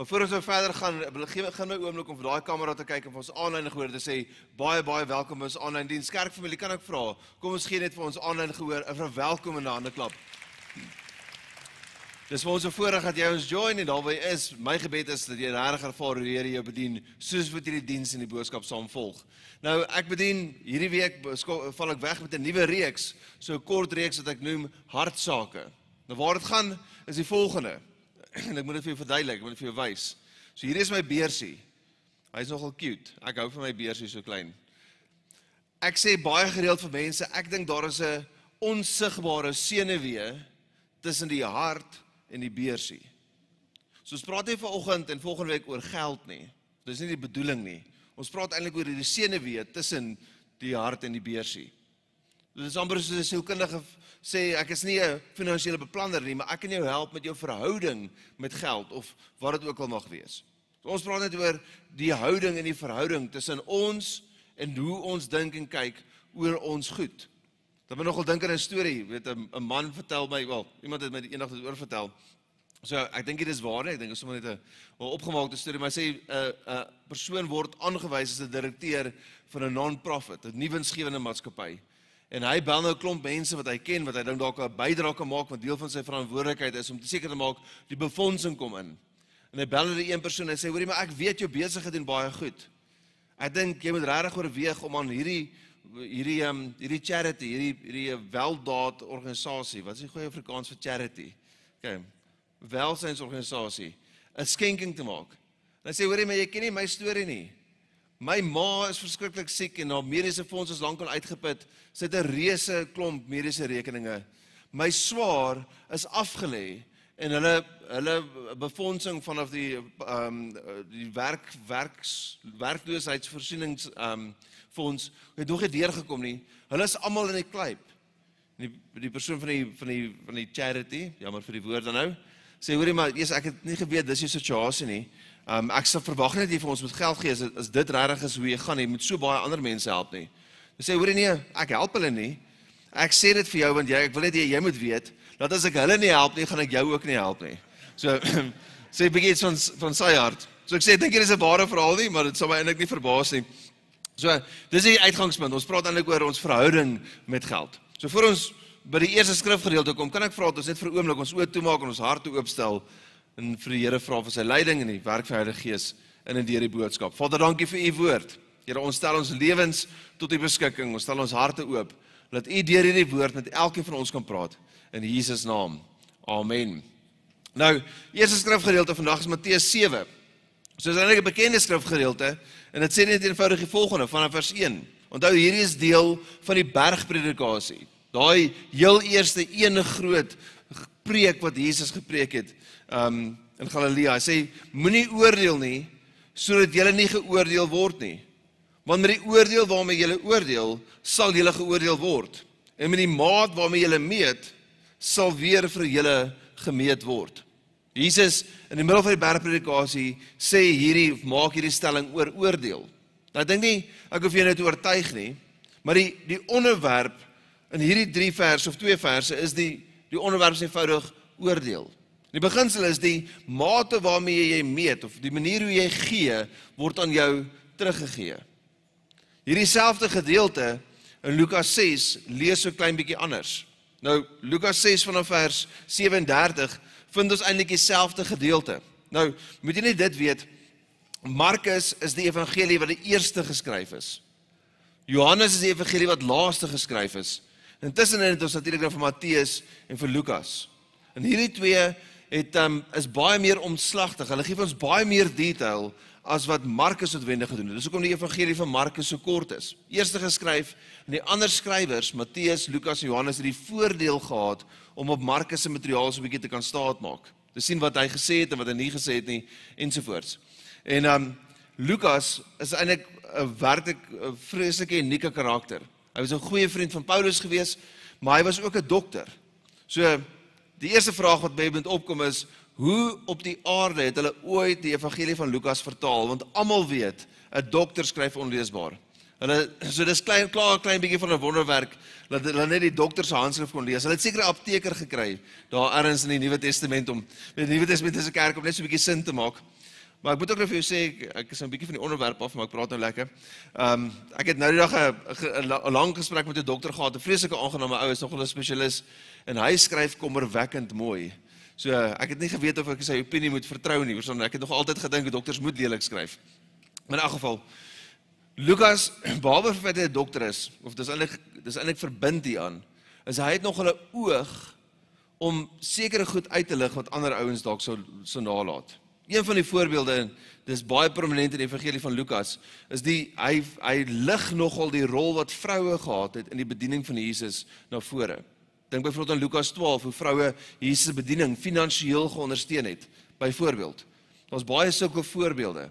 Maar voor ons nou verder gaan, wil ek gee my oomblik om vir daai kamera te kyk en vir ons aanlyn gehoor te sê baie baie welkom by ons aanlyn diens. Kerkfamilie, kan ek vra, kom ons gee net vir ons aanlyn gehoor 'n verwelkomende handeklap. Dis vir ons voorreg dat jy ons join en daarby is. My gebed is dat jy regtig ervaar hoe die Here jou bedien, soos wat hierdie diens en die boodskap saam volg. Nou, ek bedien hierdie week val ek weg met 'n nuwe reeks, so 'n kort reeks wat ek noem Hartsake. Nou waar dit gaan is die volgende. En ek moet dit vir jou verduidelik, ek moet dit vir jou wys. So hier is my beersie. Hy is nogal cute. Ek hou van my beersie so klein. Ek sê baie gereeld vir mense, ek dink daar is 'n onsigbare senuwee tussen die hart en die beursie. So ons praat nie vanoggend en volgende week oor geld nie. Dis nie die bedoeling nie. Ons praat eintlik oor die senuwee tussen die hart en die beursie. Dis amper soos 'n sielkundige sê, ek is nie 'n finansiële beplanner nie, maar ek kan jou help met jou verhouding met geld of wat dit ook al mag wees. So ons praat net oor die houding en die verhouding tussen ons en hoe ons dink en kyk oor ons goed. Dan moet nogal dink aan 'n storie, weet 'n man vertel my, wel, iemand het my eendag dit oorvertel. So ek dink dit is waar, ek dink dit is sommer net 'n opgemaakte storie, maar sê 'n persoon word aangewys as 'n direkteur van 'n non-profit, 'n nie-winsgewende maatskappy. En hy bel nou 'n klomp mense wat hy ken, wat hy dink dalk 'n bydrae kan maak, want deel van sy verantwoordelikheid is om seker te maak die befondsing kom in. En hy bel nou die een persoon en hy sê, "Hoorie, maar ek weet jou besigheid doen baie goed. Ek dink jy moet regtig oorweeg om aan hierdie charity, hierdie weldaad organisasie, wat is die goeie Afrikaans vir charity? Okay, welsynsorganisasie, 'n skenking te maak." En hy sê, "Hoorie, maar jy ken nie my storie nie. My ma is verskriklik siek en haar mediese fonds is lankal uitgeput. Sy het 'n reuse klomp mediese rekeninge. My swaar is afgelê en hulle befondsing vanaf die werkloosheidsvoorsienings fonds het nog nie deurgekom nie. Hulle is almal in die kluip." En die persoon van die charity, jammer vir die woord dan nou, sê, "Hoorie, maar Jesus, ek het nie geweet dis jou situasie nie. Ek sal verwag net jy vir ons met geld gee as dit regtig is hoe jy gaan, jy moet so baie ander mense help nie." Hy sê, "Hoorie, nee, ek help hulle nie. Ek sê dit vir jou want ek wil net jy moet weet dat as ek hulle nie help nie, gaan ek jou ook nie help nie." So sê 'n bietjie iets van sy hart. So ek sê, ek dink hier is 'n ware verhaal nie, maar dit sal my eintlik nie verbaas nie. So, dis die uitgangspunt. Ons praat eintlik oor ons verhouding met geld. So voor ons by die eerste skrifgedeelte kom, kan ek vra dat ons net vir 'n oomblik ons oë toemaak en ons harte oopstel en vir die Here vra vir sy leiding en die werk van die Heilige Gees in en deur die boodskap. Vader, dankie vir u woord. Here, ons stel ons lewens tot u beskikking. Ons stel ons harte oop dat u deur hierdie woord met elkeen van ons kan praat in Jesus naam. Amen. Nou, eerste skrifgedeelte vandag is Matteus 7. So is eintlik 'n bekende skrifgedeelte en dit sê net eenvoudig die volgende vanaf vers 1. Onthou hierdie is deel van die bergpredikasie. Daai heel eerste een groot preek wat Jesus gepreek het in Galilea. Hy sê moenie oordeel nie sodat julle nie geoordeel word nie. Want met die oordeel waarmee julle oordeel, sal julle geoordeel word. En met die maat waarmee julle meet, sal weer vir julle gemeet word. Jesus in die middel van die bergpredikasie sê hierdie, maak hierdie stelling oor oordeel. Nou, ek dink nie, ek hoef jou nou te oortuig nie, maar die onderwerp in hierdie 3 verse of 2 verse is die onderwerp is eenvoudig oordeel. Die beginsel is die mate waarmee jy meet of die manier hoe jy gee word aan jou teruggegee. Hierdie selfde gedeelte in Lukas 6 lees so klein bietjie anders. Nou Lukas 6 vanaf vers 37 vind ons eintlik dieselfde gedeelte. Nou, moet jy net dit weet, Markus is die evangelie wat die eerste geskryf is. Johannes is die evangelie wat laaste geskryf is. En tussenin het ons natuurlik dan vir Matteus en vir Lukas. En hierdie twee is baie meer omslagtig. Hulle gee ons baie meer detail as wat Markus noodwendig gedoen het. Dis hoekom die evangelie van Markus so kort is. Eerste geskryf en die ander skrywers, Matteus, Lukas en Johannes, het die voordeel gehad om op Markus se materiaal so 'n bietjie te kan staatmaak. Dis sien wat hy gesê het en wat hy nie gesê het nie ensovoorts. En Lukas is eintlik 'n vreeslike unieke karakter. Hy was 'n goeie vriend van Paulus gewees, maar hy was ook 'n dokter. So die eerste vraag wat by my opkom is, hoe op die aarde het hulle ooit die evangelie van Lukas vertaal? Want almal weet, 'n dokter skryf onleesbaar. Hulle, so dis klein bietjie van 'n wonderwerk dat hulle net die dokter se handskrif kon lees. Hulle het seker 'n apteker gekry daar ergens in die Nuwe Testament om die Nuwe Testament se kerk om net so 'n bietjie sin te maak. Maar ek moet ook nou vir jou sê, ek is nou 'n bietjie van die onderwerp af, maar ek praat nou lekker. Ek het nou die dag 'n lang gesprek met 'n dokter gehad, 'n vreeslike aangename ou, is nogal 'n spesialis, en hy skryf kommerwekkend mooi. So ek het nie geweet of ek sy opinie moet vertrou nie, want ek het nog altyd gedink dokters moet lelik skryf. Maar in elk geval, Lukas, behalwe dat hy 'n dokter is, of dis eintlik verbind hieraan, is hy het nog 'n oog om sekere goed uit te lig wat ander ouens dalk sou nalaat. Een van die voorbeelde, dis baie prominent in die evangelie van Lukas, is hy lig nogal die rol wat vroue gehad het in die bediening van Jesus na vore. Dink byvoorbeeld aan Lukas 12, hoe vroue Jesus bediening finansiëel geondersteun het, byvoorbeeld. Daar's baie sulke voorbeelde.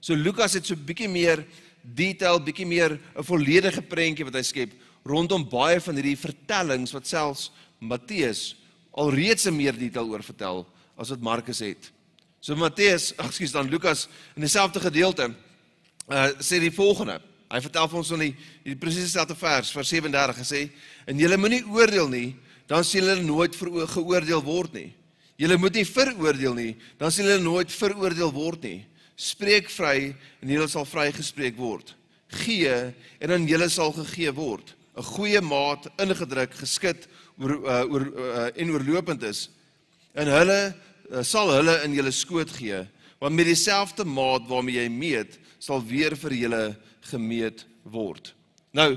So Lukas het so 'n bietjie meer detail, bietjie meer 'n volledige prentjie wat hy skep rondom baie van hierdie vertellings wat selfs Matteus alreeds 'n meer detail oor vertel as wat Markus het. So Lukas, in dieselfde gedeelte, sê die volgende. Hy vertel vir ons in die presies dieselfde vers, vers 37, hy sê, en julle moet nie oordeel nie, dan sal julle nooit geoordeel word nie. Julle moet nie veroordeel nie, dan sal julle nooit veroordeel word nie. Spreek vry, en julle sal vrygespreek word. Gee, en aan julle sal gegee word. 'n Goeie maat, ingedruk, geskit en oorlopend is. En hulle sal hulle in julle skoot gee, want met dieselfde maat waarmee jy meet, sal weer vir julle gemeet word. Nou,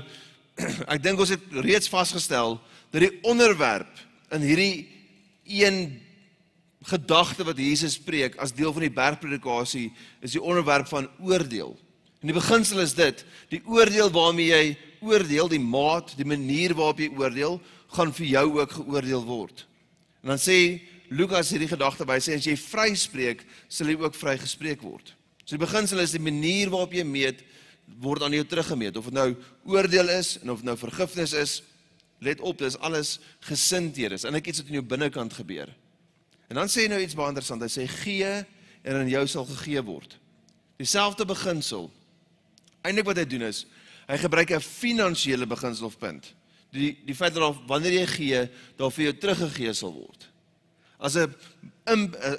ek dink ons het reeds vasgestel, dat die onderwerp in hierdie een gedagte wat Jesus preek, as deel van die bergpredikasie, is die onderwerp van oordeel. En die beginsel is dit, die oordeel waarmee jy oordeel, die maat, die manier waarop jy oordeel, gaan vir jou ook geoordeel word. En dan sê Lukas hierdie gedagte by sê, as jy vryspreek, sal jy ook vrygespreek word. So die beginsel is die manier waarop jy meet, word aan jou teruggemeet. Of het nou oordeel is, en of het nou vergifnis is, let op, dit is alles gesindheid is, en ek iets wat in jou binnekant gebeur. En dan sê hy nou iets baie interessant, hy sê, gee, en aan jou sal gegee word. Dieselfde beginsel, eintlik wat hy doen is, hy gebruik 'n finansiële beginsel of punt. Die feit dat wanneer jy gee, daar vir jou teruggegee sal word.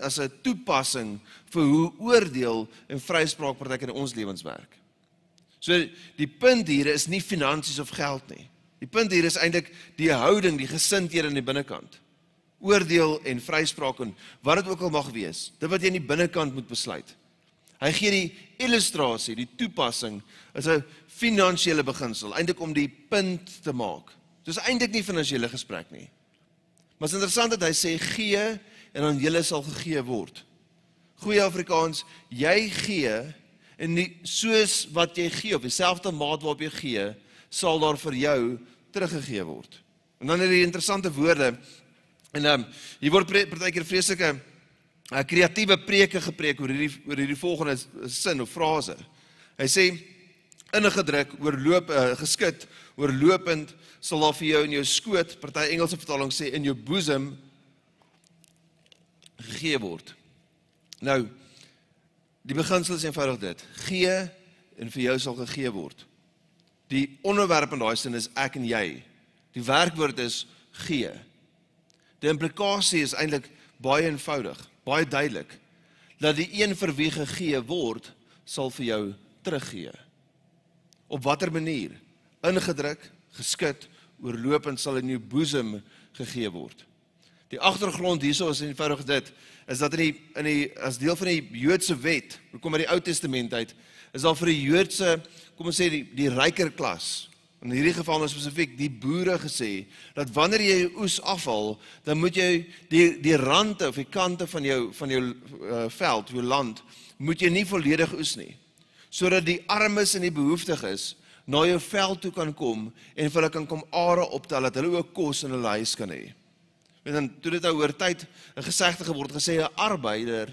As 'n toepassing vir hoe oordeel en vryspraak partykeer in ons lewenswerk. So die punt hier is nie finansies of geld nie. Die punt hier is eintlik die houding, die gesindheid aan die binnekant. Oordeel en vryspraak en wat dit ook al mag wees, dit wat jy aan die binnekant moet besluit. Hy gee die illustrasie, die toepassing as 'n finansiële beginsel, eintlik om die punt te maak. Dis eintlik nie 'n finansiële gesprek nie. Maar is interessant dat hy sê, gee, en aan julle sal gegee word. Goeie Afrikaans, jy gee, en nie, soos wat jy gee, op dieselfde maat waarop jy gee, sal daar vir jou teruggegee word. En dan hierdie interessante woorde, en hier word partykeer vreeslike kreatiewe preke gepreek oor hierdie volgende sin of frase. Hy sê, ingedruk, geskit, oorlopend, sal daar vir jou in jou skoot, party Engelse vertaling sê, in jou boesem, gegee word. Nou, die beginsel is eenvoudig dit, gee en vir jou sal gegee word. Die onderwerp in daai sin is ek en jy. Die werkwoord is gee. Die implikasie is eintlik baie eenvoudig, baie duidelik, dat die een vir wie gegee word, sal vir jou teruggee. Op watter manier? Ingedruk, geskit, oorlopend sal in jou boesem gegee word. Die agtergrond hierso is eenvoudig dit, is dat as deel van die Joodse wet, we kom by die Ou Testament uit, is daar vir die Joodse, kom ons sê die ryker klas, in hierdie geval nou spesifiek, die boere gesê, dat wanneer jy jou oes afhaal, dan moet jy die rande of die kante van jou veld, jou land, moet jy nie volledig oes nie, sodat die armes en die behoeftiges na jou veld toe kan kom, en vir hulle kan kom are optel, dat hulle ook kos in hulle huis kan hê. En dan, toe dit oor tyd, 'n gesegde geword, gesê, 'n arbeider,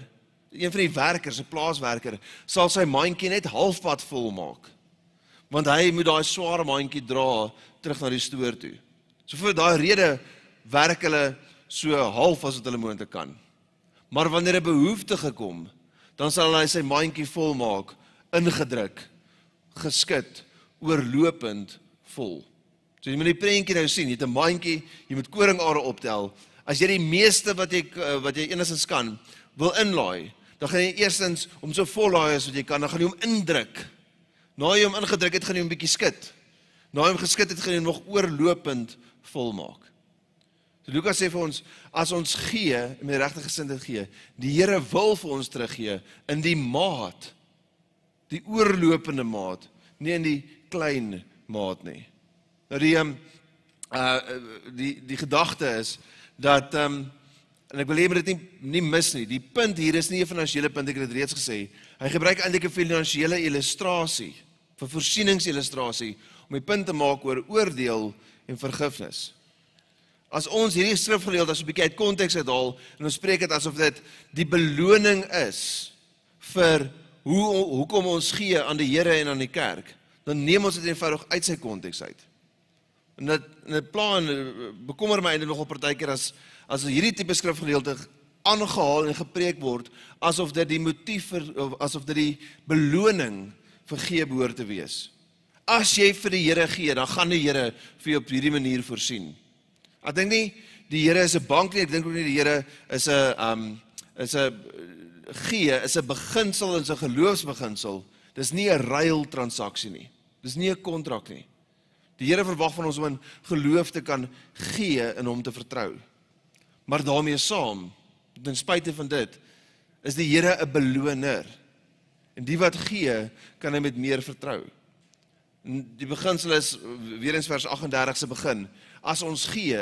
een van die werkers, 'n plaaswerker, sal sy mandjie net halfpad vol maak, want hy moet daai sware mandjie dra, terug na die stoor toe. So vir daai rede, werk hulle so half as wat hulle moontlik kan. Maar wanneer 'n behoeftige kom, dan sal hy sy mandjie vol maak, ingedruk, geskit, oorlopend vol. So jy moet die prentjie nou sien, jy het 'n mandjie, jy moet koringare optel. As jy die meeste wat jy enigstens kan, wil inlaai, dan gaan jy eerstens om so vollaai as wat jy kan, dan gaan jy hom indruk. Na jy hom ingedruk het, gaan jy hom 'n bietjie skit. Na hom geskit het, gaan jy hom nog oorlopend volmaak. So Lukas sê vir ons, as ons gee, en met die regte gesindheid gee, die Here wil vir ons teruggee in die maat, die oorlopende maat, nie in die klein maat nie. Nou die gedagte is, dat, en ek wil hê dit nie mis nie, die punt hier is nie 'n finansiële punt, ek het dit reeds gesê, hy gebruik eintlik 'n finansiële illustrasie, 'n voorsieningsillustrasie, om die punt te maak oor oordeel en vergifnis. As ons hierdie skrifgedeelte as 'n bietjie uit konteks uithaal, en ons spreek dit asof dit die beloning is, vir hoekom ons gee aan die Here en aan die kerk, dan neem ons dit eenvoudig uit sy konteks uit. En dit plan bekommer my eintlik nogal partykeer as hierdie tipe skrifgedeelte aangehaal en gepreek word asof dit die motief of asof dit die beloning vergee behoort te wees. As jy vir die Here gee, dan gaan die Here vir jou op hierdie manier voorsien. Ek dink nie die Here is 'n bank nie, ek dink ook nie die Here is 'n beginsel, is 'n geloofsbeginsel. Dis nie 'n ruil transaksie nie. Dis nie 'n kontrak nie. Die Here verwag van ons om in geloof te kan gee en hom te vertrou. Maar daarmee saam, ten spyte van dit, is die Here 'n beloner. En die wat gee, kan hy met meer vertrou. En die beginsel is, weer eens vers 38 se begin, as ons gee,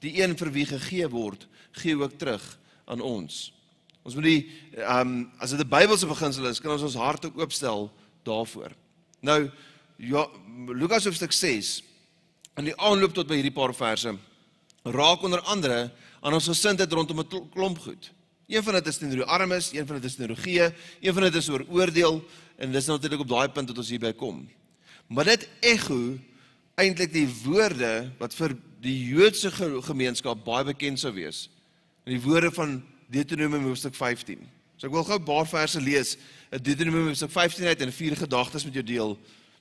die een vir wie gegee word, gee ook terug aan ons. Ons moet as dit 'n Bybelse beginsel is, kan ons hart ook oopstel daarvoor. Nou, ja, Lukas hoofstuk 6, in die aanloop tot by hierdie paar verse, raak onder andere aan ons gesindheid rondom 'n klomp goed. Een van dit is teenoor die armes, een van dit is teenoor die gee, een van dit is oor oordeel, en dit is natuurlik op daai punt dat ons hierby kom. Maar dit ekho eintlik die woorde wat vir die Joodse gemeenskap baie bekend sou wees, en die woorde van Deuteronomium hoofstuk 15. So ek wil gou 'n paar verse lees, Deuteronomium hoofstuk 15 uit en 4 gedagtes met jou deel.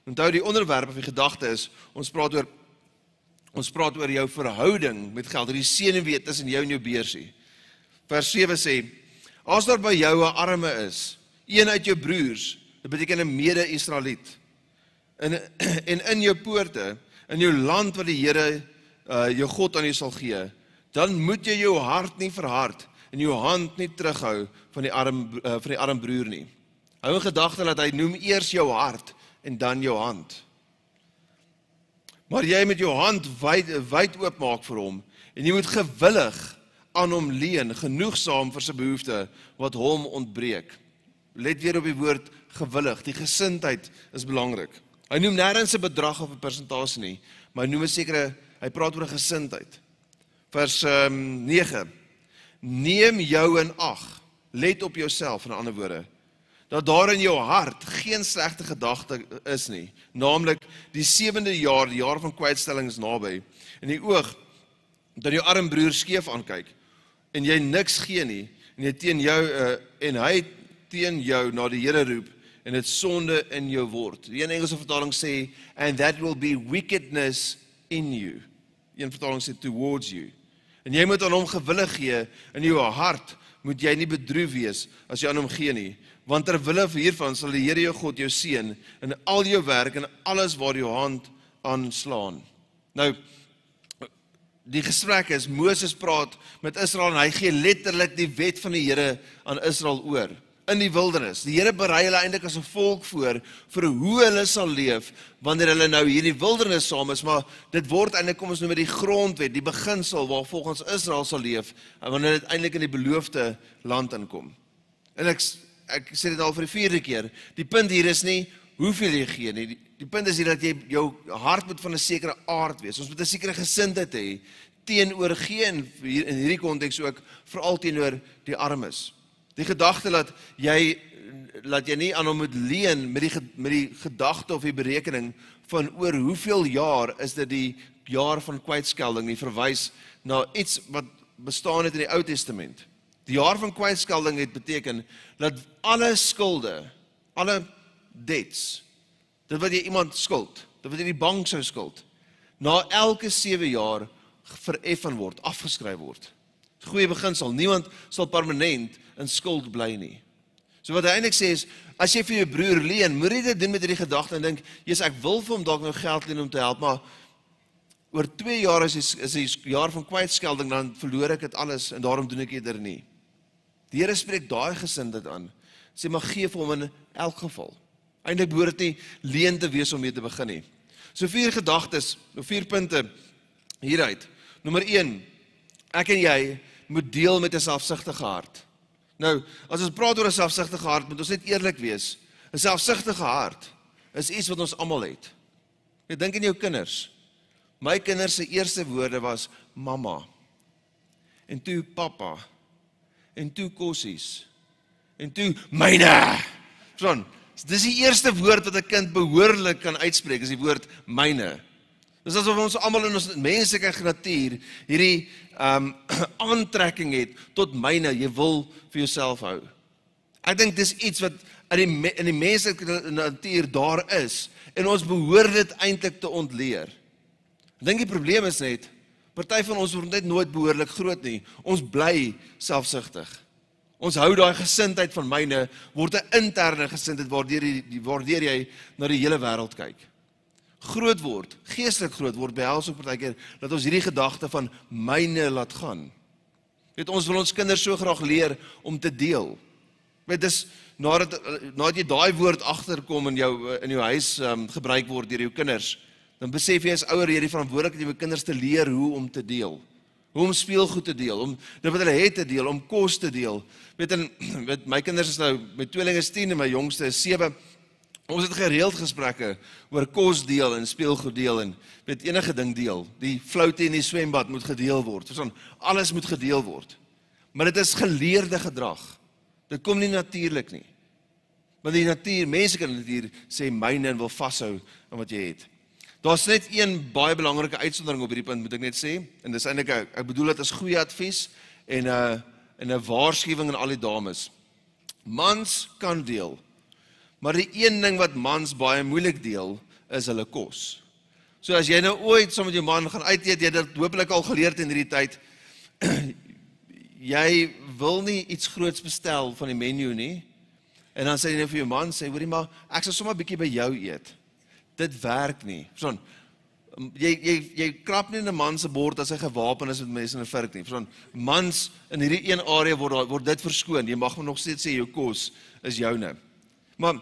Onthou die onderwerp of die gedagte is, ons praat oor jou verhouding met geld, die senuwee tussen jou en jou beursie. Vers 7 sê, as daar by jou 'n arme is, een uit jou broers, dit beteken 'n mede-Israeliet, en in jou poorte, in jou land wat die Here jou God aan jou sal gee, dan moet jy jou hart nie verhard, en jou hand nie terughou van die arm broer nie. Hou in gedagte dat hy noem eers jou hart, en dan jou hand. Maar jy met jou hand wyd oopmaak vir hom, en jy moet gewillig aan hom leen, genoegsaam vir sy behoefte, wat hom ontbreek. Let weer op die woord gewillig, die gesindheid is belangrik. Hy noem nêrens 'n bedrag of 'n persentasie nie, maar hy noem 'n sekere, hy praat oor 'n gesindheid. Vers 9, neem jou in ag, let op jouself, in ander woorde, dat daar in jou hart geen slegte gedagte is nie, namelijk die 7de jaar, die jaar van kwytstelling is naby, en die oog, dat jou arm broer skeef aankyk, en jy niks gee nie, en hy teen jou na die Here roep, en dit sonde in jou word. Die een Engelse vertaling sê, and that will be wickedness in you. Die een vertaling sê, towards you. En jy moet aan hom gewillig gee, in jou hart moet jy nie bedroef wees, as jy aan hom gee nie, want ter wille hiervan sal die Here jou God jou seën in al jou werk en alles waar jou hand aanslaan. Nou, die gesprek is, Moses praat met Israel en hy gee letterlik die wet van die Here aan Israel oor, in die wildernis. Die Here berei hulle eintlik as 'n volk voor, vir hoe hulle sal leef, wanneer hulle nou hier in die wildernis saam is, maar dit word eintlik, kom ons noem dit die grondwet, die beginsel waar volgens Israel sal leef, wanneer dit eintlik in die beloofde land inkom. En ek sê dit al vir die 4de keer, die punt hier is nie, hoeveel jy gee nie, die punt is hier dat jy jou hart moet van 'n sekere aard wees, ons moet 'n sekere gesindheid hê, teenoor gee in hierdie konteks ook, veral teenoor die armes. Die gedagte dat jy nie aan hom moet leen met die gedagte of die berekening van oor hoeveel jaar is dit die jaar van kwytskelding, nie verwys na iets wat bestaan het in die Ou Testament. Die jaar van kwytskelding het beteken dat alle skulde, alle debts, dit wat jy iemand skuld, dit wat jy die bank sou skuld, na elke 7 jaar vereffen word, afgeskryf word. Goeie beginsel, niemand sal permanent in skuld bly nie. So wat hy eintlik sê is, as jy vir jou broer leen, moet jy dit doen met hierdie gedagte en dink, Jesus, ek wil vir hom dalk nou geld leen om te help, maar oor 2 jaar is die jaar van kwytskelding, dan verloor ek dit alles en daarom doen ek eerder nie. Die Here spreek daai gesindheid aan. Sê maar gee vir hom in elk geval. Eintlik behoort nie leen te wees om mee te begin nie. So 4 gedagtes, 4 punte hieruit. Nommer 1, ek en jy moet deel met 'n selfsugtige hart. Nou, as ons praat oor 'n selfsugtige hart, moet ons net eerlik wees. 'n Selfsugtige hart is iets wat ons almal het. Ek dink aan jou kinders. My kinders se eerste woorde was mamma. En toe pappa. En toe kossies. En toe myne. So, dis die eerste woord wat 'n kind behoorlik kan uitspreek, is die woord myne. Dis asof ons almal in ons menslike natuur hierdie aantrekking het tot myne, jy wil vir jouself hou. Ek dink dis iets wat in die menslike natuur daar is en ons behoort dit eintlik te ontleer. Ek dink die probleem is net, party van ons word net nooit behoorlik groot nie. Ons bly selfsugtig. Ons hou daai gesindheid van myne word 'n interne gesindheid waardeur jy na die hele wêreld kyk. Groot word, geestelik groot word, behels ook partykeer dat ons hierdie gedagte van myne laat gaan. Weet, ons wil ons kinders so graag leer om te deel. Weet, dis nadat jy daai woord agterkom in jou huis gebruik word deur jou kinders, dan besef jy as ouer hierdie verantwoordelikheid om jou kinders te leer hoe om te deel, hoe om speelgoed te deel, om dit wat hulle het te deel, om kos te deel. Weet, my kinders is nou, my tweeling is 10 en my jongste is 7. Ons het gereeld gesprekke oor kos deel en speelgoed deel en met enige ding deel. Die floute in die swembad moet gedeel word. Verstaan, alles moet gedeel word. Maar dit is geleerde gedrag. Dit kom nie natuurlik nie. Want die natuur, menslike natuur sê myne en wil vashou aan wat jy het. Daar's net een baie belangrike uitsondering op hierdie punt, moet ek net sê. En dis eintlik ek bedoel dit as goeie advies en 'n waarskuwing aan al die dames. Mans kan deel. Maar die een ding wat mans baie moeilik deel, is hulle kos. So as jy nou ooit saam met jou man gaan uit eet, jy het dit hopelik al geleerd in hierdie tyd, jy wil nie iets groots bestel van die menu nie, en dan sê jy nou vir jou man, sê, hoorie maar, ek sal sommer bietjie by jou eet. Dit werk nie. Verstaan, jy krap nie in 'n man se bord as hy gewapen is met mes en 'n vork nie. Verstaan, mans in hierdie een area word dit verskoon. Jy mag nog steeds sê jou kos is joune. Maar,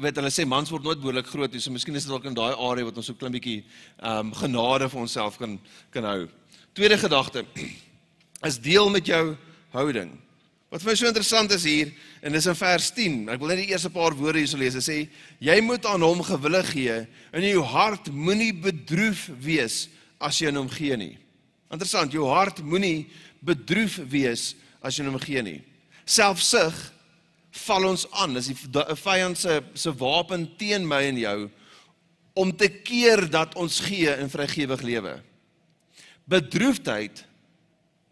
weet, hulle sê, mans word nooit behoorlik groot, so miskien is dit ook in daai area wat ons so klein bietjie genade vir onsself kan hou. Tweede gedagte, is deel met jou houding. Wat vir my so interessant is hier, en dis in vers 10, ek wil net die eerste paar woorde hier so lees, dit sê, jy moet aan hom gewillig gee, en jou hart moenie bedroef wees, as jy aan hom gee nie. Interessant, jou hart moenie bedroef wees, as jy aan hom gee nie. Selfsug, val ons aan, dis die vyand se wapen teen my en jou, om te keer dat ons gee in vrygewig lewe. Bedroefdheid,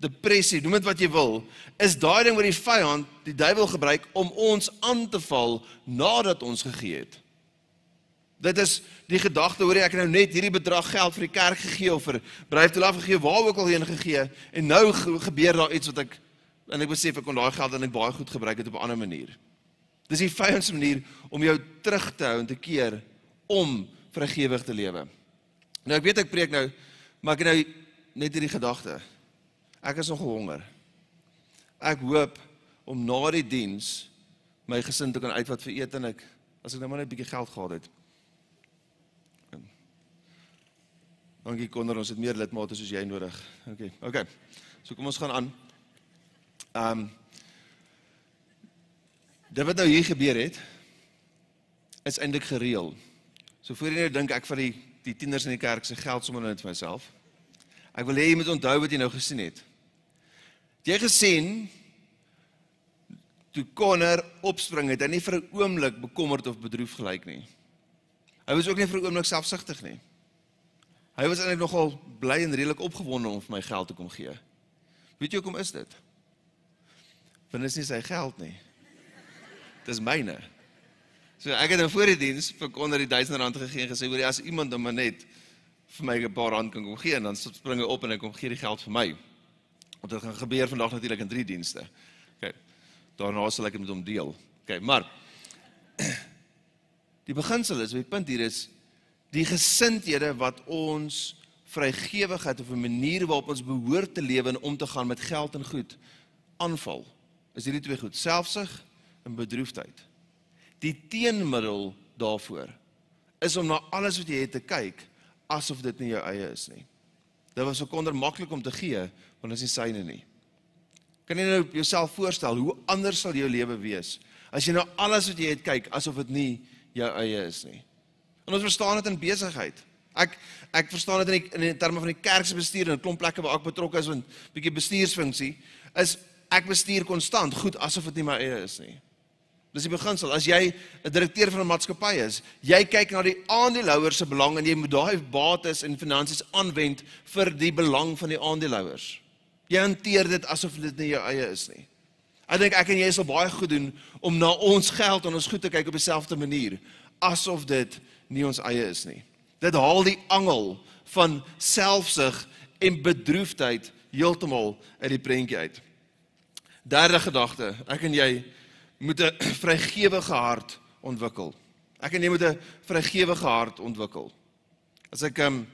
depressie, noem dit wat jy wil, is daai ding wat die vyand, die duiwel gebruik, om ons aan te val nadat ons gegee het. Dit is die gedagte, hoor jy, ek nou net hierdie bedrag geld vir die kerk gegee, of vir Bryfdelaaf gegee, waar ook al heen gegee, en nou gebeur daar iets wat ek, en ek besef, ek kon daai geld en ek baie goed gebruik het op 'n ander manier. Dis die vyand se manier om jou terug te hou en te keer om vrygewig te lewe. Nou, ek weet ek preek nou, maar ek nou net hierdie gedagte. Ek is nog honger. Ek hoop om na die diens my gesin te kan uitvat vir eet en as ek nou maar net 'n bietjie geld gehad het. Dankie Konner, ons het meer lidmate soos jy nodig. Okay. So kom ons gaan aan. Dit wat nou hier gebeur het, is eintlik gereël. So voor jy nou dink ek van die tieners in die kerk se geld sommer net vir myself, ek wil hê jy moet onthou wat jy nou gesien het. Jy gesien, toe Connor opspring het, hy nie vir 'n oomblik bekommerd of bedroef gelyk nie. Hy was ook nie vir 'n oomblik selfsugtig nie. Hy was eintlik nogal bly en redelik opgewonde om vir my geld te kom gee. Weet jy hoekom is dit? Want is nie sy geld nie. Dis myne. So ek het nou voor die diens vir Konner die R1000 gegee en gesê, hoor jy, as iemand hom maar net vir my 'n paar rand kan kom gee, en dan spring hy op en hy kom gee die geld vir my. Want dit gaan gebeur vandag natuurlik in 3 dienste. Okay. Daarna sal ek met hom deel. Okay, maar die beginsel is, my punt hier is, die gesindhede wat ons vrygewigheid of 'n manier waarop ons behoort te lewe en om te gaan met geld en goed aanval, is hierdie twee goed, selfsug en bedroefdheid. Die teenmiddel daarvoor is om na alles wat jy het te kyk, asof dit nie jou eie is nie. Dit was ook onmaklik om te gee, want dit is nie syne nie. Kan jy nou jouself voorstel, hoe anders sal jou lewe wees, as jy na alles wat jy het kyk, asof dit nie jou eie is nie. En ons verstaan dit in besigheid. Ek verstaan dit in terme van die kerkse bestuur, en klomp plekke waar ek betrokke is, want 'n bietjie bestuursfunksie, is ek bestuur konstant goed, asof dit nie my eie is nie. Dis die beginsel, as jy 'n direkteur van 'n maatskappy is, jy kyk na die aandeelhouers se belang en jy moet daai bates en finansies aanwend vir die belang van die aandeelhouers. Jy hanteer dit asof dit nie jou eie is nie. Ek dink ek en jy sal baie goed doen om na ons geld en ons goed te kyk op dieselfde manier, asof dit nie ons eie is nie. Dit haal die angel van selfsug en bedroefdheid heeltemal uit die prentjie uit. Derde gedagte, ek en jy moet 'n vrygewige hart ontwikkel. Ek en jy moet 'n vrygewige hart ontwikkel. As ek 'n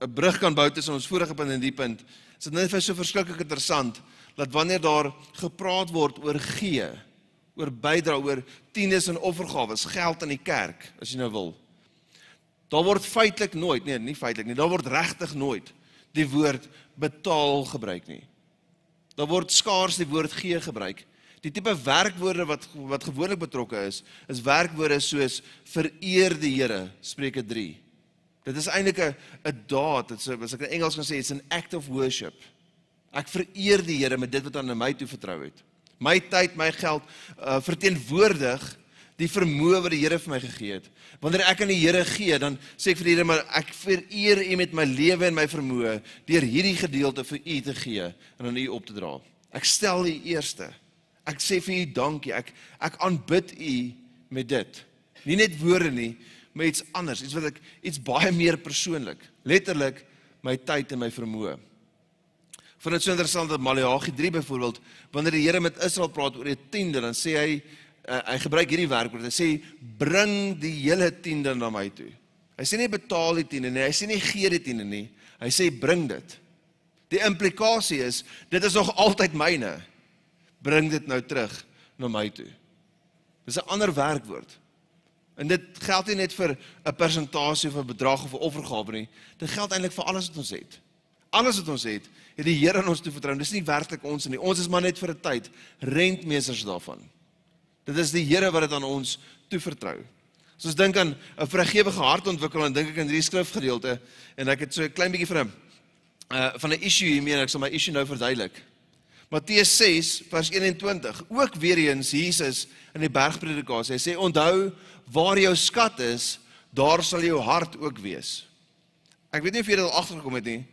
brug kan bou tussen ons vorige punt en die punt, is dit net vir so verskriklik interessant, dat wanneer daar gepraat word oor gee, oor bydra, oor tiendes en offergawes, geld in die kerk, as jy nou wil, daar word feitelik nooit, nee, nie feitelik nie, daar word regtig nooit die woord betaal gebruik nie. Daar word skaars die woord gee gebruik. Die type werkwoorde wat gewoonlik betrokke is werkwoorde soos vereer die Here, Spreuke 3. Dit is eintlik 'n daad, as ek in Engels kan sê, it's an act of worship. Ek vereer die Here met dit wat aan my toe vertrou het. My tyd, my geld verteenwoordig die vermoë wat die Here vir my gegee het. Wanneer ek aan die Here gee, dan sê ek vir die Here, maar ek vereer U met my lewe en my vermoë deur hierdie gedeelte vir U te gee en aan U op te dra. Ek stel U eerste. Ek sê vir U dankie, ek aanbid U met dit. Nie net woorde nie, maar iets anders, iets baie meer persoonlik. Letterlik, my tyd en my vermoë. Ek vind dit so interessant dat Maleagi 3 byvoorbeeld, wanneer die Here met Israel praat oor die tiende, dan sê hy gebruik hierdie werkwoord, hy sê, bring die hele tiende na my toe. Hy sê nie betaal die tiende nie, hy sê nie gee die tiende nie, hy sê bring dit. Die implikasie is, dit is nog altyd myne. Bring dit nou terug na my toe. Dit is 'n ander werkwoord. En dit geld nie net vir 'n persentasie of 'n bedrag of 'n offergawe nie. Dit geld eintlik vir alles wat ons het. Alles wat ons het die Here aan ons toe vertrou. Dit is nie werklik ons nie. Ons is maar net vir 'n tyd rentmeesters daarvan. Dit is die Here wat dit aan ons toe vertrou. As ons dink aan 'n vrygewige hart ontwikkel, en dink ek aan hierdie skrifgedeelte, en ek het so 'n klein bietjie van 'n issue hiermee, en ek sal my issue nou verduidelik. Matteus 6 vers 21, ook weer eens Jesus in die bergpredikasie, hy sê, onthou waar jou skat is, daar sal jou hart ook wees. Ek weet nie of jy dit al agtergekom het nie,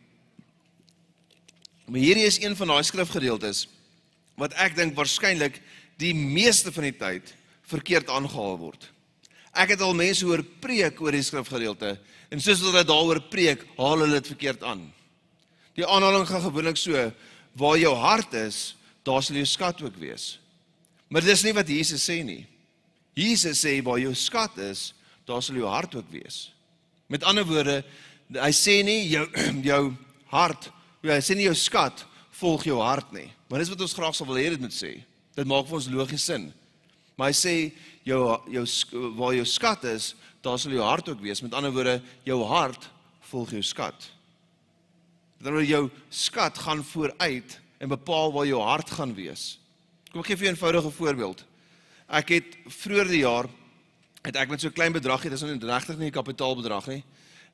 maar hierdie is een van daai skrifgedeeltes, wat ek dink waarskynlik die meeste van die tyd verkeerd aangehaal word. Ek het al mense hoor preek oor die skrifgedeelte, en soos dat hy daaroor preek, haal hulle dit verkeerd aan. Die aanhaling gaan gewoonlik so, waar jou hart is, daar sal jou skat ook wees. Maar dit is nie wat Jesus sê nie. Jesus sê, waar jou skat is, daar sal jou hart ook wees. Met ander woorde, hy sê nie jou skat volg jou hart nie. Maar dis wat ons graag sal wil hê dit moet sê. Dit maak vir ons logies sin. Maar hy sê, waar jou skat is, daar sal jou hart ook wees. Met ander woorde, jou hart volg jou skat. Dan wil jou skat gaan vooruit en bepaal waar jou hart gaan wees. Kom, ek gee vir jou 'n eenvoudige voorbeeld. Ek het vroeër die jaar, het ek met so 'n klein bedrag, dit is nou regtig nie 'n kapitaalbedrag nie,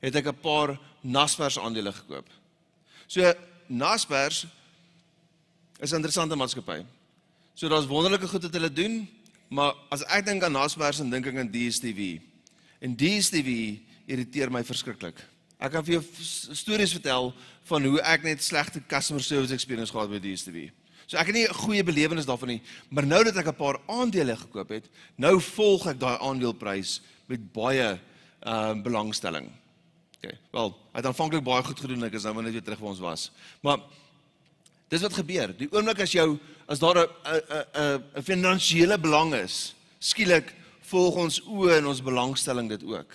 het ek 'n paar Naspers aandele gekoop. So Naspers is 'n interessante maatskappy. So daar's wonderlike goed wat hulle doen, maar as ek dink aan Naspers, dan dink ek aan DStv. En DStv irriteer my verskriklik. Ek kan vir jou stories vertel van hoe ek net slegte customer service experience gehad by DStv. So ek het nie 'n goeie belewenis daarvan nie, maar nou dat ek 'n paar aandele gekoop het, nou volg ek daai aandeleprys met baie belangstelling. Okay, wel, hy het aanvanklik baie goed gedoen, ek is nou net weer terug waar ons was. Maar Dis wat gebeur. Die oomblik as daar 'n finansiële belang is, skielik volg ons oë en ons belangstelling dit ook.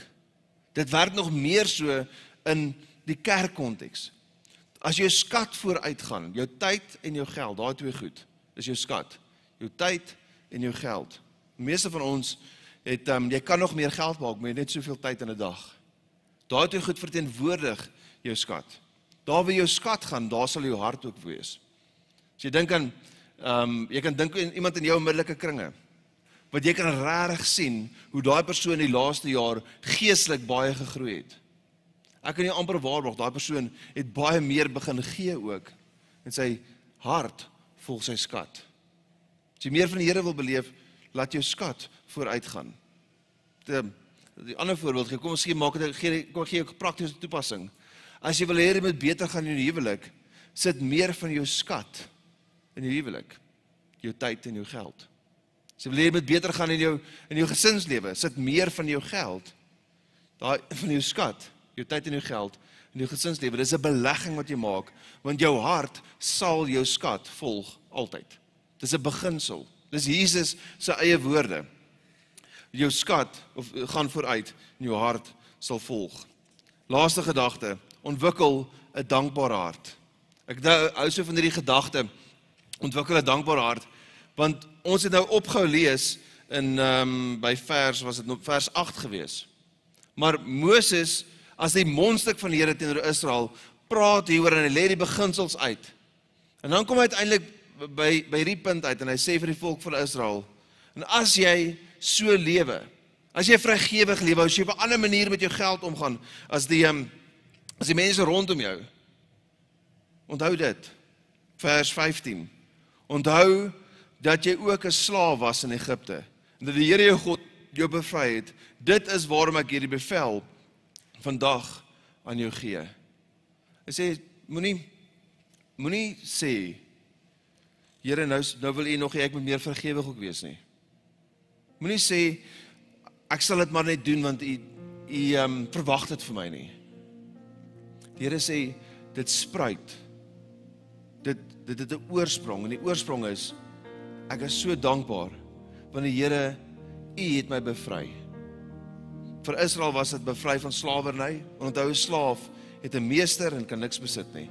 Dit werk nog meer so in die kerkkonteks. As jou skat vooruitgaan, jou tyd en jou geld, daai twee goed, is jou skat. Jou tyd en jou geld. Die meeste van ons het jy kan nog meer geld maak, maar jy het net soveel tyd in 'n dag. Daai twee goed verteenwoordig jou skat. Daar waar jou skat gaan, daar sal jou hart ook wees. As jy dink aan jy kan dink aan iemand in jou onmiddellike kringe, wat jy kan regtig sien hoe daai persoon die laaste jaar geestelik baie gegroei het. Ek kan nie amper waarborg, daai persoon het baie meer begin gee ook, en sy hart volg sy skat. As jy meer van die Here wil beleef, laat jou skat vooruitgaan. Die ander voorbeeld, kom ons gee 'n praktiese toepassing. As jy wil hê jy moet beter gaan in jou huwelik, sit meer van jou skat in jou huwelik, jou tyd en jou geld. As jy wil hê jy moet beter gaan in jou gesinslewe, sit meer van jou geld, daai van jou skat, jou tyd en jou geld in jou gesinslewe. Dis 'n belegging wat jy maak, want jou hart sal jou skat volg altyd. Dis 'n beginsel. Dis Jesus se eie woorde. Jou skat gaan vooruit en jou hart sal volg. Laaste gedagte, ontwikkel 'n dankbare hart. Ek hou so van hierdie gedagte, ontwikkel 'n dankbare hart, want ons het nou opgehou lees in by vers 8 gewees. Maar Moses, as die mondstuk van die Here teenoor Israel, praat hieroor en hy lê die beginsels uit. En dan kom hy uiteindelik by die punt uit en hy sê vir die volk van Israel, en as jy so lewe, as jy vrygewig lewe, as jy op 'n ander manier met jou geld omgaan, as die mense rondom jou, onthou dit, vers 15, onthou dat jy ook 'n slaaf was in Egipte, en dat die Here jou God jou bevry het. Dit is waarom ek hierdie bevel vandag aan jou gee. Hy sê, moenie sê, Here, nou wil U nog nie, ek moet meer vergewig ook wees nie. Moenie sê, ek sal dit maar net doen, want U verwag dit vir my nie. Die Here sê, dit spruit. Dit het 'n oorsprong, en die oorsprong is, ek is so dankbaar, want die Here, U het my bevry. Vir Israel was dit bevry van slawerny, want onthou 'n slaaf het 'n meester en kan niks besit nie.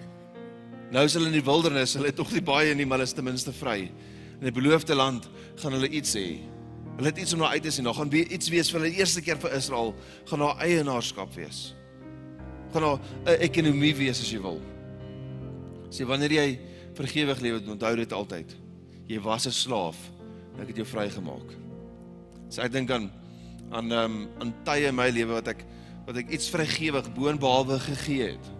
Nou is hulle in die wildernis, hulle het nog nie baie nie, maar hulle is ten minste vry. In die beloofde land gaan hulle iets hê. Hulle het iets om na uit te sien. Daar gaan iets wees vir hulle die eerste keer vir Israel, gaan daar eienaarskap wees. Gaan daar 'n ekonomie wees as jy wil. Sê, wanneer jy vergewig lewe, onthou dit altyd. Jy was 'n slaaf, en ek het jou vrygemaak. So ek dink aan tye in my lewe wat ek iets vrygewig boonbehalwe gegee het.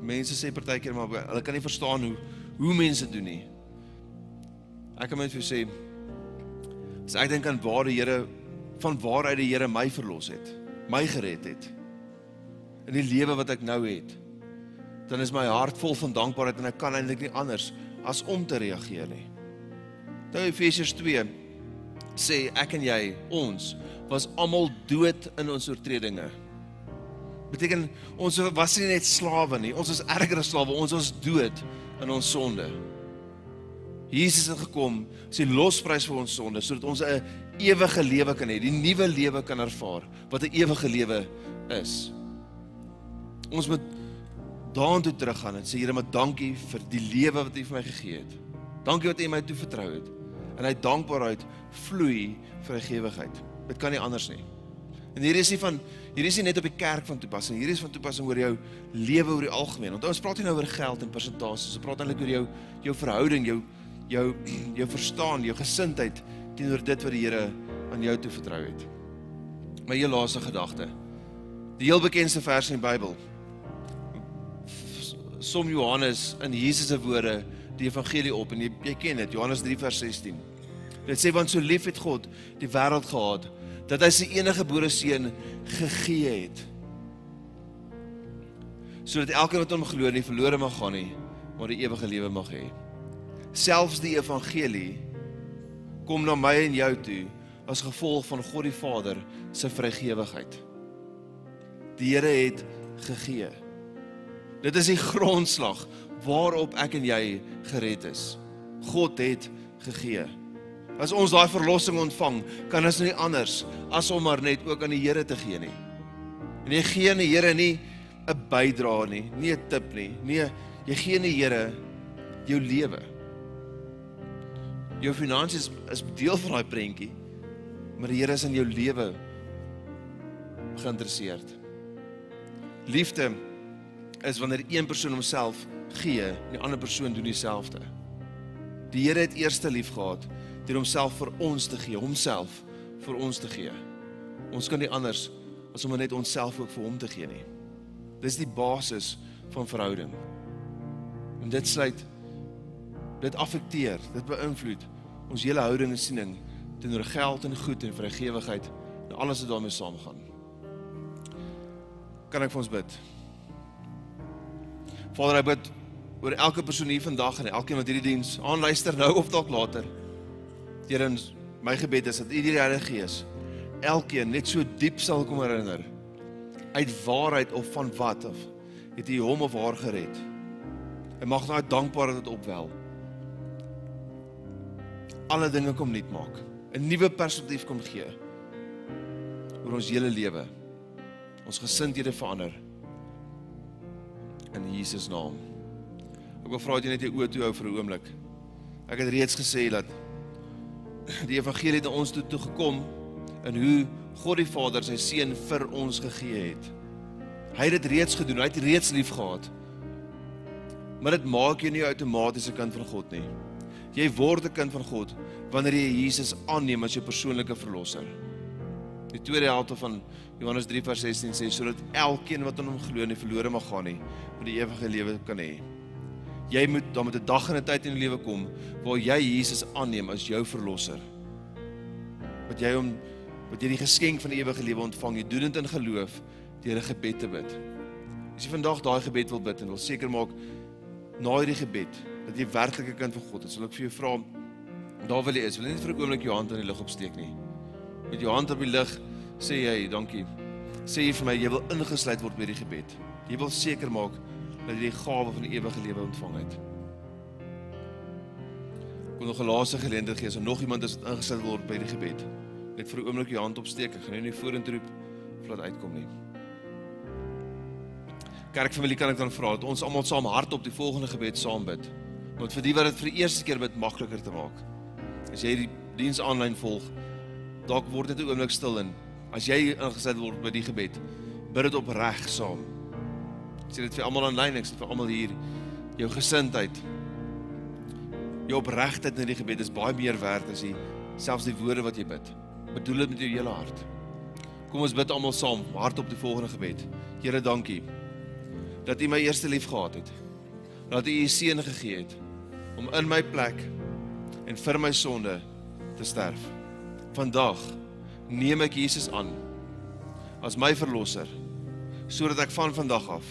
Mense sê partykeer maar hulle kan nie verstaan hoe mense doen nie. Ek kan net vir sê, as ek dink aan waaruit die Here my verlos het, my gered het, in die lewe wat ek nou het, dan is my hart vol van dankbaarheid en ek kan eintlik nie anders as om te reageer nie. Nou Efesiërs 2 sê ek en jy, ons was almal dood in ons oortredinge. Beteken, ons was nie net slawe nie, ons was ergere slawe, ons was dood in ons sonde. Jesus het gekom, sy losprys vir ons sonde, sodat ons 'n ewige lewe kan hê, die nuwe lewe kan ervaar, wat 'n ewige lewe is. Ons moet daartoe teruggaan en sê, Here, maar dankie vir die lewe wat U vir my gegee het. Dankie wat U my toevertrou het. En uit dankbaarheid vloei vrygewigheid. Dit kan nie anders nie. En hier is nie net op die kerk van toepassing, hier is van toepassing oor jou lewe oor die algemeen. Want ons praat nie nou oor geld en persentasies, ons praat eintlik oor jou verhouding, jou verstaan, jou gesindheid teenoor dit wat die Here aan jou toe vertrou het. Maar hier laaste gedagte. Die heel bekendste vers in die Bybel. Som Johannes in Jesus se woorde die evangelie op en jy ken dit, Johannes 3 vers 16. Dit sê, want so lief het God die wêreld gehad, dat hy sy enige gebore seun gegee het, sodat elkeen wat hom glo nie verlore mag gaan nie, maar die ewige lewe mag hê. Selfs die evangelie kom na my en jou toe as gevolg van God die Vader se vrygewigheid. Die Here het gegee. Dit is die grondslag waarop ek en jy gered is. God het gegee. As ons daai verlossing ontvang, kan ons nie anders as om maar net ook aan die Here te gee nie. En jy gee aan die Here nie 'n bydrae nie, nie 'n tip nie. Nee, jy gee aan die Here jou lewe. Jou finansies is deel van daai prentjie, maar die Here is in jou lewe geïnteresseerd. Liefde is wanneer een persoon homself gee en die ander persoon doen dieselfde. Die Here het eerste lief gehad deur homself vir ons te gee, Ons kan nie anders as om net onsself ook vir hom te gee nie. Dis die basis van verhouding. En dit sluit, dit affekteer, dit beïnvloed ons hele houding en siening teenoor geld en goed en vrygewigheid en alles wat daarmee saamgaan. Kan ek vir ons bid? Vader, ek bid oor elke persoon hier vandag en elkeen wat hierdie diens aanluister nou of dalk later. Here, in my gebed is dat U die Heilige Gees elkeen net so diep sal kom herinner. Uit waarheid of van wat af het U hom of haar gered. En mag nou dankbaarheid dit opwel. Alle dinge kom nuut maak. 'n Nuwe perspektief kom gee oor ons hele lewe. Ons gesindhede verander. In Jesus naam. Ek wil vra dat jy net jou oë toe hou vir 'n oomblik. Ek het reeds gesê dat die evangelie het na ons toe gekom en hoe God die Vader sy seun vir ons gegee het. Hy het dit reeds gedoen, hy het reeds lief gehad. Maar dit maak jou nie outomaties 'n kind van God nie. Jy word 'n kind van God wanneer jy Jesus aanneem as jou persoonlike verlosser. Die tweede helfte van Johannes 3:16 sê sodat elkeen wat aan hom glo nie verlore mag gaan nie, maar die ewige lewe kan hê. Jy moet dan met 'n dag en 'n tyd in die lewe kom waar jy Jesus aanneem as jou verlosser. Wat jy die geskenk van die ewige lewe ontvang, jy doen dit in geloof deur 'n gebed te bid. As jy vandag daai gebed wil bid en wil seker maak na hierdie gebed dat jy werklik 'n kind van God is, wil ek vir jou vra, daar wil jy is, wil jy net vir 'n oomblik jou hand in die lug opsteek nie. Met jou hand op die lig, sê jy, dankie. Sê jy vir my, jy wil ingesluit word by die gebed. Jy wil seker maak dat jy die gawe van die ewige lewe ontvang het. Ek wil nog 'n laaste geleentheid gee, as nog iemand is wat ingesluit word by die gebed. Net vir 'n oomblik jou hand opsteek, ek gaan jou nie vorentoe roep of laat uitkom nie. Kerkfamilie, kan ek dan vra dat ons almal saam hardop die volgende gebed saam bid. Want vir die wat dit vir die eerste keer bid makliker te maak. As jy die diens aanlyn volg, dalk word dit 'n oomblik stil in. As jy ingesit word by die gebed, bid dit opreg saam. Ek sê dit vir almal aanlyn, ek sê vir almal hier, jou gesindheid, jou opregtheid in die gebed is baie meer werd as selfs die woorde wat jy bid. Bedoel dit met jou hele hart. Kom ons bid almal saam, hardop die volgende gebed. Here, dankie dat U my eerste lief gehad het. Dat U U seun gegee het om in my plek en vir my sonde te sterf. Vandag neem ek Jesus aan as my verlosser, sodat ek van vandag af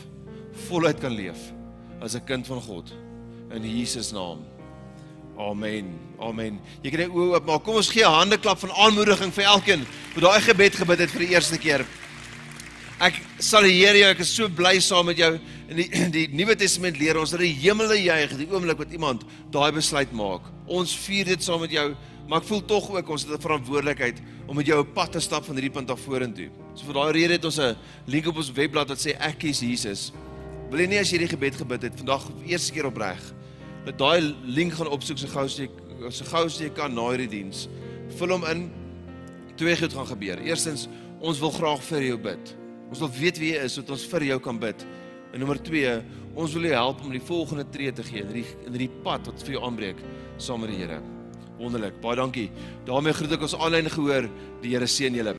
voluit kan leef as 'n kind van God in Jesus naam. Amen. Amen. Jy kan jou oë oopmaak. Kom ons gee 'n handeklap van aanmoediging vir elkeen wat daai gebed gebid het vir die eerste keer. Ek salueer jou, ek is so bly saam met jou. In die Nuwe Testament leer ons dat die hemel juig die oomblik wat iemand daai besluit maak. Ons vier dit saam met jou. Maar ek voel tog ook ons het 'n verantwoordelikheid om met jou op pad te stap van hierdie punt af vorentoe. So vir daai rede het ons 'n link op ons webblad wat sê ek kies Jesus. Wil jy nie as jy hierdie gebed gebid het vandag eerste keer opreg, dat daai link gaan opsoek so gou as jy kan na hierdie diens. Vul hom in. Twee goed gaan gebeur. Eerstens, ons wil graag vir jou bid. Ons wil weet wie jy is sodat ons vir jou kan bid. En nommer 2, ons wil jou help om die volgende tree te gee in die pad wat vir jou aanbreek saam met die Here. Wonderlik, baie dankie. daarmee groet ek ons aanlyn gehoor, die Here seën julle.